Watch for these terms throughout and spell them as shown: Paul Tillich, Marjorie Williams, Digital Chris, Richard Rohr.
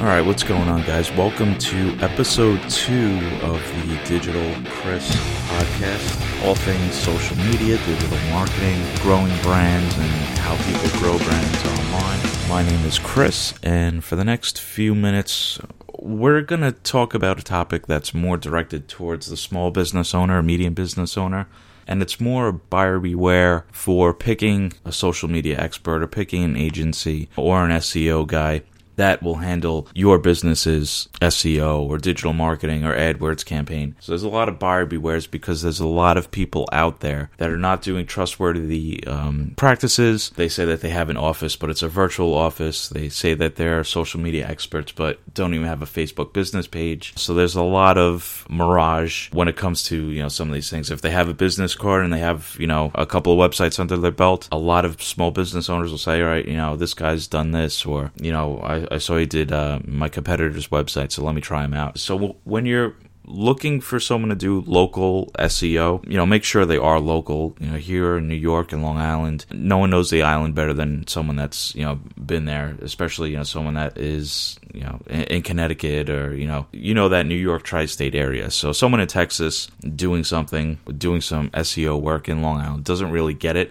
All right, what's going on, guys? Welcome to episode 2 of the Digital Chris podcast. All things social media, digital marketing, growing brands, and how people grow brands online. My name is Chris, and for the next few minutes, we're going to talk about a topic that's more directed towards the small business owner, medium business owner, and it's more buyer beware for picking a social media expert or picking an agency or an SEO guy that will handle your business's SEO or digital marketing or AdWords campaign. So there's a lot of buyer bewares because there's a lot of people out there that are not doing trustworthy practices. They say that they have an office, but it's a virtual office. They say that they're social media experts, but don't even have a Facebook business page. So there's a lot of mirage when it comes to, you know, some of these things. If they have a business card and they have, you know, a couple of websites under their belt, a lot of small business owners will say, all right, you know, this guy's done this, or, you know, I saw he did my competitor's website, so let me try him out. So when you're looking for someone to do local SEO, you know, make sure they are local. You know, here in New York and Long Island, no one knows the island better than someone that's, you know, been there, especially, you know, someone that is, you know, in Connecticut or, you know, that New York tri-state area. So someone in Texas doing some SEO work in Long Island doesn't really get it,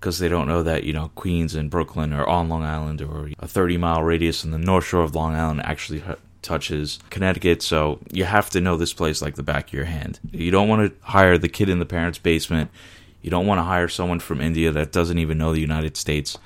because they don't know that, you know, Queens and Brooklyn are on Long Island, or a 30-mile radius in the North Shore of Long Island actually touches Connecticut. So you have to know this place like the back of your hand. You don't want to hire the kid in the parents' basement. You don't want to hire someone from India that doesn't even know the United States.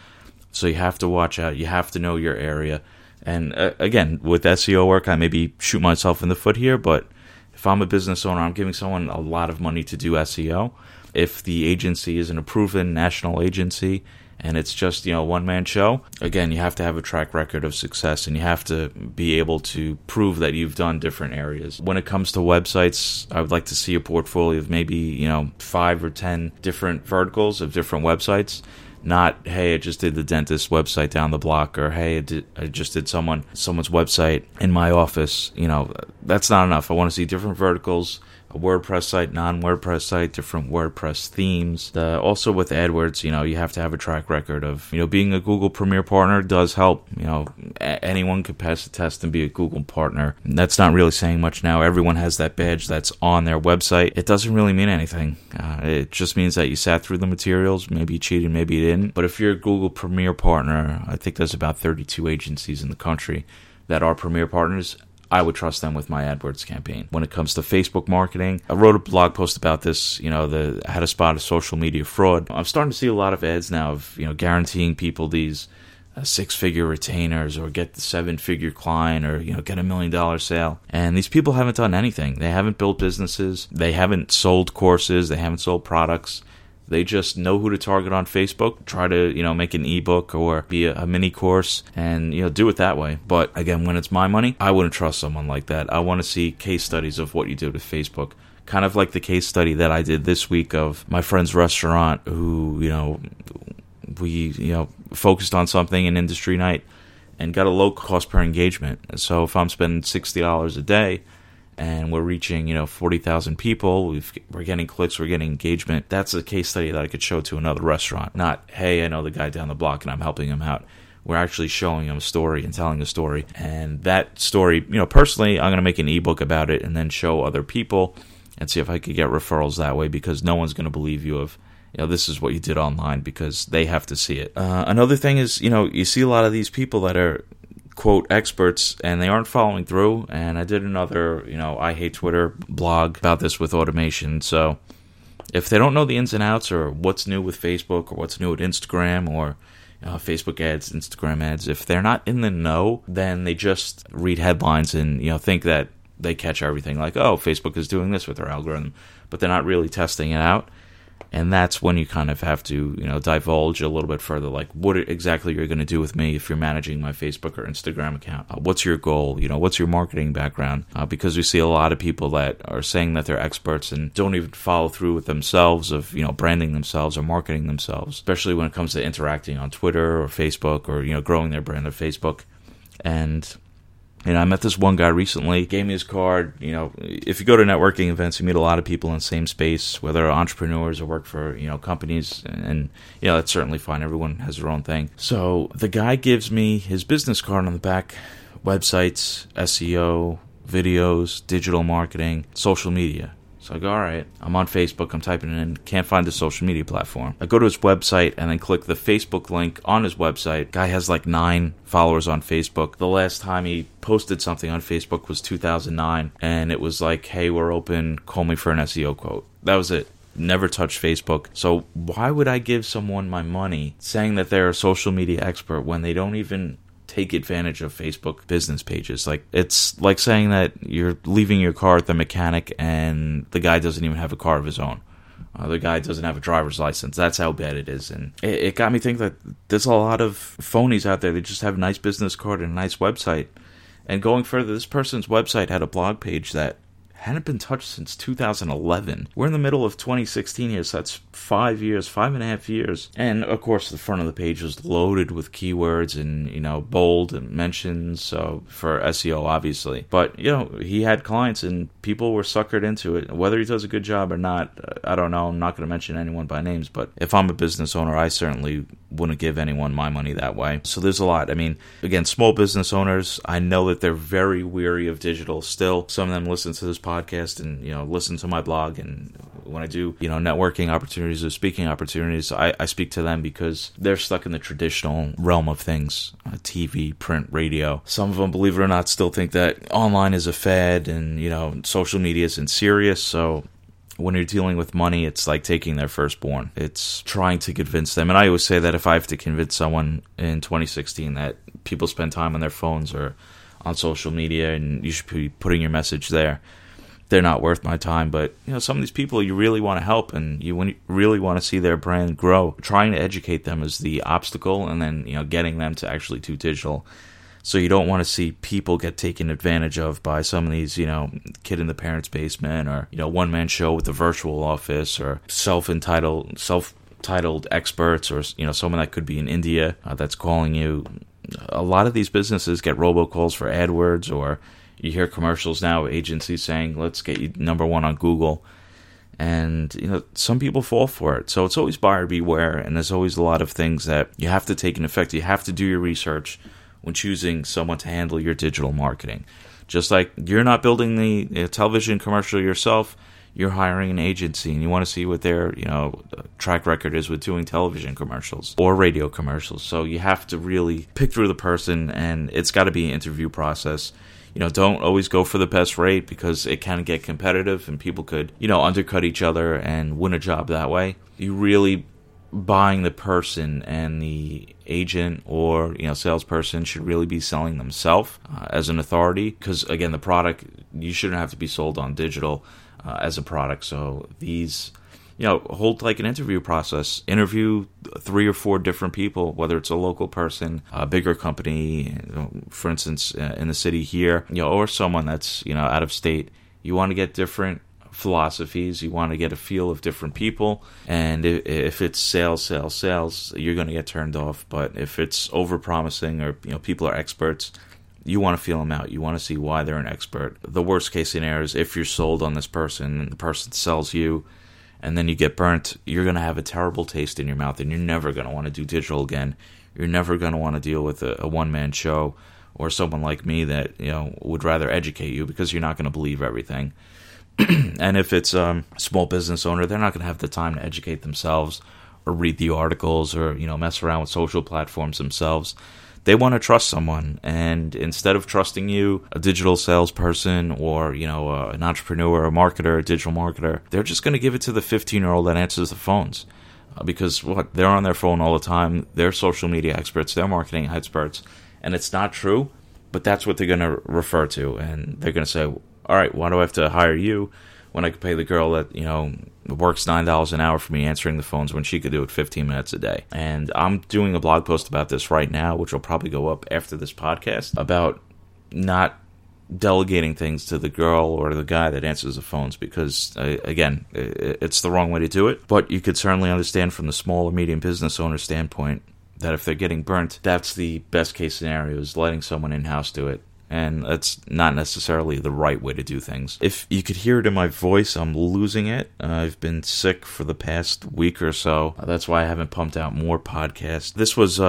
So you have to watch out. You have to know your area. And again, with SEO work, I maybe shoot myself in the foot here, but if I'm a business owner, I'm giving someone a lot of money to do SEO. If the agency isn't a proven national agency and it's just, you know, one-man show, again, you have to have a track record of success and you have to be able to prove that you've done different areas. When it comes to websites, I would like to see a portfolio of maybe, you know, 5 or 10 different verticals of different websites. Not, hey, I just did the dentist website down the block, or hey, I just did someone's website in my office. You know, that's not enough. I want to see different verticals. A WordPress site, non-WordPress site, different WordPress themes. Also with AdWords, you know, you have to have a track record of, you know, being a Google Premier partner does help. You know, anyone could pass the test and be a Google partner. And that's not really saying much now. Everyone has that badge that's on their website. It doesn't really mean anything. It just means that you sat through the materials, maybe you cheated, maybe you didn't. But if you're a Google Premier partner, I think there's about 32 agencies in the country that are Premier partners. I would trust them with my AdWords campaign. When it comes to Facebook marketing, I wrote a blog post about this, you know, how to spot a social media fraud. I'm starting to see a lot of ads now of, you know, guaranteeing people these six-figure retainers, or get the seven-figure client, or, you know, get a $1 million sale. And these people haven't done anything. They haven't built businesses. They haven't sold courses. They haven't sold products. They just know who to target on Facebook, try to, you know, make an ebook or be a mini course and, you know, do it that way. But again, when it's my money, I wouldn't trust someone like that. I want to see case studies of what you did with Facebook. Kind of like the case study that I did this week of my friend's restaurant who, you know, we focused on something in industry night and got a low cost per engagement. So if I'm spending $60 a day, and we're reaching, you know, 40,000 people, we're getting clicks, we're getting engagement. That's a case study that I could show to another restaurant. Not, hey, I know the guy down the block and I'm helping him out. We're actually showing him a story and telling a story. And that story, you know, personally, I'm going to make an ebook about it and then show other people and see if I could get referrals that way, because no one's going to believe you of, you know, this is what you did online, because they have to see it. Another thing is, you know, you see a lot of these people that are quote experts and they aren't following through. And I did another, you know, I Hate Twitter blog about this with automation. So if they don't know the ins and outs, or what's new with Facebook, or what's new with Instagram, or Facebook ads, Instagram ads, if they're not in the know, then they just read headlines and, you know, think that they catch everything, like, oh, Facebook is doing this with their algorithm, but they're not really testing it out. And that's when you kind of have to, you know, divulge a little bit further, like what exactly you're going to do with me if you're managing my Facebook or Instagram account. What's your goal? You know, what's your marketing background? Because we see a lot of people that are saying that they're experts and don't even follow through with themselves of, you know, branding themselves or marketing themselves, especially when it comes to interacting on Twitter or Facebook, or, you know, growing their brand on Facebook. And, you know, I met this one guy recently, gave me his card. You know, if you go to networking events, you meet a lot of people in the same space, whether entrepreneurs or work for, you know, companies. And, you know, that's certainly fine. Everyone has their own thing. So the guy gives me his business card. On the back websites, SEO, videos, digital marketing, social media. So I go, all right, I'm on Facebook, I'm typing it in, can't find the social media platform. I go to his website and then click the Facebook link on his website. Guy has like 9 followers on Facebook. The last time he posted something on Facebook was 2009, and it was like, hey, we're open, call me for an SEO quote. That was it. Never touched Facebook. So why would I give someone my money saying that they're a social media expert when they don't even take advantage of Facebook business pages? Like, it's like saying that you're leaving your car at the mechanic and the guy doesn't even have a car of his own. The guy doesn't have a driver's license. That's how bad it is. And it got me thinking that there's a lot of phonies out there. They just have a nice business card and a nice website. And going further, this person's website had a blog page that hadn't been touched since 2011. We're in the middle of 2016 here, so that's 5 and a half years. And, of course, the front of the page was loaded with keywords and, you know, bold and mentions, so for SEO, obviously. But, you know, he had clients and people were suckered into it. Whether he does a good job or not, I don't know. I'm not going to mention anyone by names, but if I'm a business owner, I certainly wouldn't give anyone my money that way. So there's a lot. I mean, again, small business owners, I know that they're very weary of digital still. Some of them listen to this podcast and, you know, listen to my blog, and when I do, you know, networking opportunities or speaking opportunities, I speak to them because they're stuck in the traditional realm of things, TV, print, radio. Some of them, believe it or not, still think that online is a fad and, you know, social media isn't serious. So when you're dealing with money, it's like taking their firstborn. It's trying to convince them. And I always say that if I have to convince someone in 2016 that people spend time on their phones or on social media and you should be putting your message there, they're not worth my time. But, you know, some of these people you really want to help and you really want to see their brand grow. Trying to educate them is the obstacle, and then, you know, getting them to actually do digital. So you don't want to see people get taken advantage of by some of these, you know, kid in the parents' basement, or, you know, one-man show with the virtual office, or self-titled experts, or, you know, someone that could be in India that's calling you. A lot of these businesses get robocalls for AdWords, or you hear commercials now, agencies saying, let's get you number 1 on Google. And, you know, some people fall for it. So it's always buyer beware, and there's always a lot of things that you have to take into effect. You have to do your research when choosing someone to handle your digital marketing. Just like you're not building the television commercial yourself, you're hiring an agency, and you want to see what their, you know, track record is with doing television commercials or radio commercials. So you have to really pick through the person, and it's got to be an interview process. You know, don't always go for the best rate because it can get competitive and people could, you know, undercut each other and win a job that way. You really buying the person, and the agent or, you know, salesperson should really be selling themselves as an authority, because, again, the product, you shouldn't have to be sold on digital as a product. So these, you know, hold like an interview process. Interview 3 or 4 different people, whether it's a local person, a bigger company, for instance, in the city here, you know, or someone that's, you know, out of state. You want to get different philosophies, you want to get a feel of different people. And if it's sales, you're going to get turned off. But if it's over promising, or, you know, people are experts, you want to feel them out, you want to see why they're an expert. The worst case scenario is if you're sold on this person and the person sells you and then you get burnt, you're going to have a terrible taste in your mouth, and you're never going to want to do digital again. You're never going to want to deal with a one-man show or someone like me that, you know, would rather educate you, because you're not going to believe everything. And if it's a small business owner, they're not going to have the time to educate themselves or read the articles or, you know, mess around with social platforms themselves. They want to trust someone. And instead of trusting you, a digital salesperson or, you know, an entrepreneur, a marketer, a digital marketer, they're just going to give it to the 15-year-old that answers the phones. Because what? They're on their phone all the time. They're social media experts. They're marketing experts. And it's not true, but that's what they're going to refer to. And they're going to say, all right, why do I have to hire you when I could pay the girl that, you know, works $9 an hour for me answering the phones when she could do it 15 minutes a day? And I'm doing a blog post about this right now, which will probably go up after this podcast, about not delegating things to the girl or the guy that answers the phones, because, again, it's the wrong way to do it. But you could certainly understand from the small or medium business owner standpoint that if they're getting burnt, that's the best case scenario, is letting someone in-house do it. And that's not necessarily the right way to do things. If you could hear it in my voice, I'm losing it. I've been sick for the past week or so. That's why I haven't pumped out more podcasts. This was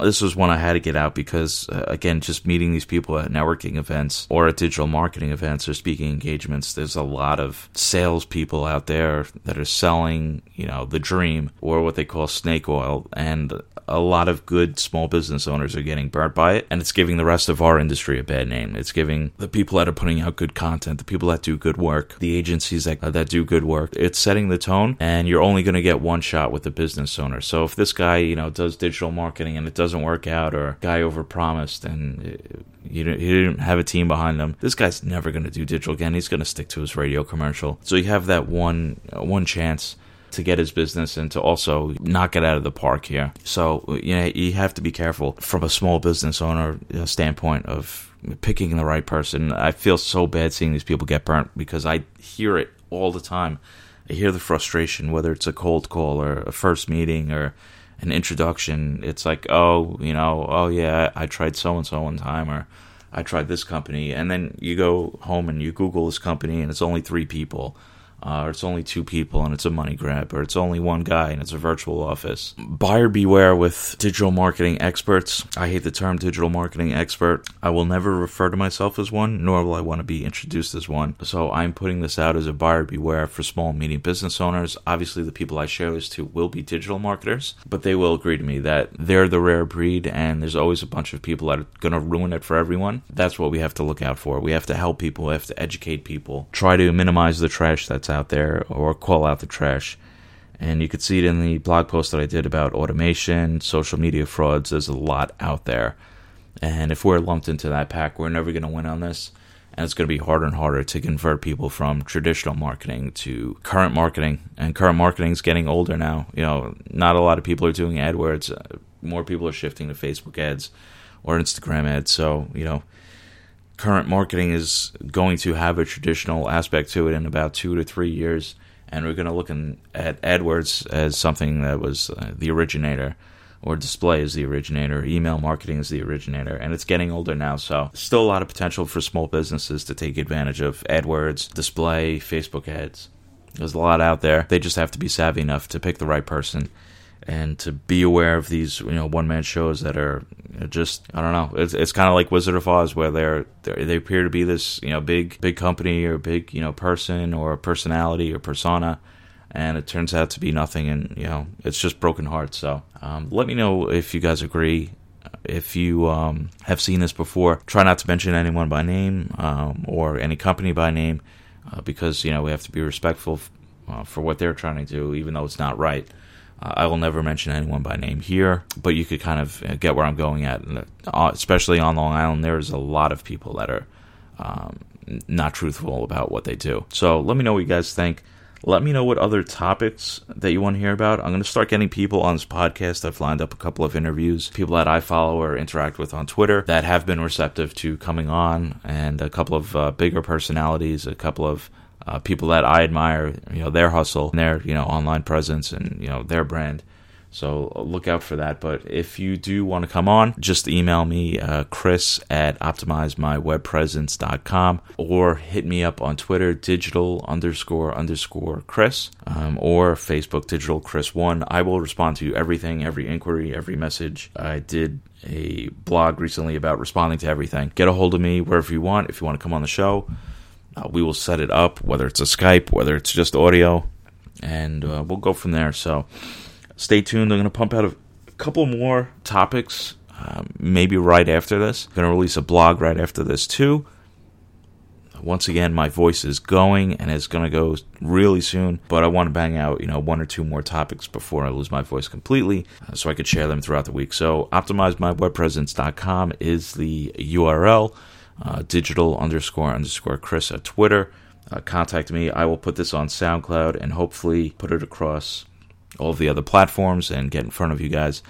This was one I had to get out because, again, just meeting these people at networking events or at digital marketing events or speaking engagements, there's a lot of salespeople out there that are selling, you know, the dream or what they call snake oil. And a lot of good small business owners are getting burnt by it. And it's giving the rest of our industry a bad name. It's giving the people that are putting out good content, the people that do good work, the agencies that do good work. It's setting the tone, and you're only going to get one shot with the business owner. So if this guy, you know, does digital marketing and it doesn't work out, or guy overpromised and you know, he didn't have a team behind him, this guy's never going to do digital again. He's going to stick to his radio commercial. So you have that one chance to get his business and to also knock it out of the park here. So you know, you have to be careful from a small business owner standpoint of picking the right person. I feel so bad seeing these people get burnt because I hear it all the time. I hear the frustration, whether it's a cold call or a first meeting or an introduction. It's like, I tried so-and-so one time, or I tried this company. And then you go home and you Google this company and it's only 3 people. Or it's only 2 people and it's a money grab, or it's only 1 guy and it's a virtual office. Buyer beware with digital marketing experts. I hate the term digital marketing expert. I will never refer to myself as one, nor will I want to be introduced as one. So I'm putting this out as a buyer beware for small and medium business owners. Obviously, the people I share this to will be digital marketers, but they will agree to me that they're the rare breed and there's always a bunch of people that are going to ruin it for everyone. That's what we have to look out for. We have to help people. We have to educate people. Try to minimize the trash that's out there, or call out the trash. And you could see it in the blog post that I did about automation, social media frauds. There's a lot out there, and if we're lumped into that pack, we're never going to win on this. And it's going to be harder and harder to convert people from traditional marketing to current marketing. And current marketing is getting older now. You know, not a lot of people are doing AdWords. More people are shifting to Facebook ads or Instagram ads. So you know, current marketing is going to have a traditional aspect to it in about 2 to 3 years, and we're going to look at AdWords as something that was the originator, or display is the originator, email marketing is the originator, and it's getting older now. So still a lot of potential for small businesses to take advantage of AdWords, display, Facebook ads. There's a lot out there. They just have to be savvy enough to pick the right person and to be aware of these, you know, one-man shows that are just, I don't know, it's kind of like Wizard of Oz, where they appear to be this, you know, big company or big, you know, person or personality or persona, and it turns out to be nothing, and, you know, it's just broken hearts. So let me know if you guys agree. If you have seen this before, try not to mention anyone by name or any company by name because, you know, we have to be respectful for what they're trying to do, even though it's not right. I will never mention anyone by name here, but you could kind of get where I'm going at. Especially on Long Island, there's a lot of people that are not truthful about what they do. So let me know what you guys think. Let me know what other topics that you want to hear about. I'm going to start getting people on this podcast. I've lined up a couple of interviews, people that I follow or interact with on Twitter that have been receptive to coming on, and a couple of bigger personalities, a couple of people that I admire, you know, their hustle and their, you know, online presence and, you know, their brand. So look out for that. But if you do want to come on, just email me, chris@optimizemywebpresence.com, or hit me up on Twitter, digital__Chris, or Facebook, digital_Chris1. I will respond to everything, every inquiry, every message. I did a blog recently about responding to everything. Get a hold of me wherever you want. If you want to come on the show, we will set it up, whether it's a Skype, whether it's just audio, and we'll go from there. So stay tuned. I'm going to pump out a couple more topics, maybe right after this. I'm going to release a blog right after this, too. Once again, my voice is going, and it's going to go really soon, but I want to bang out, you know, 1 or 2 more topics before I lose my voice completely, so I could share them throughout the week. So optimizemywebpresence.com is the URL. Digital__Chris at Twitter. Contact me. I will put this on SoundCloud and hopefully put it across all of the other platforms and get in front of you guys.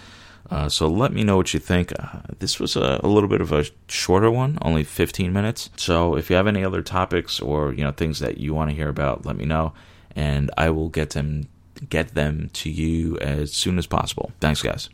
So let me know what you think. This was a little bit of a shorter one, only 15 minutes. So if you have any other topics or, you know, things that you want to hear about, let me know, and I will get them to you as soon as possible. Thanks, guys.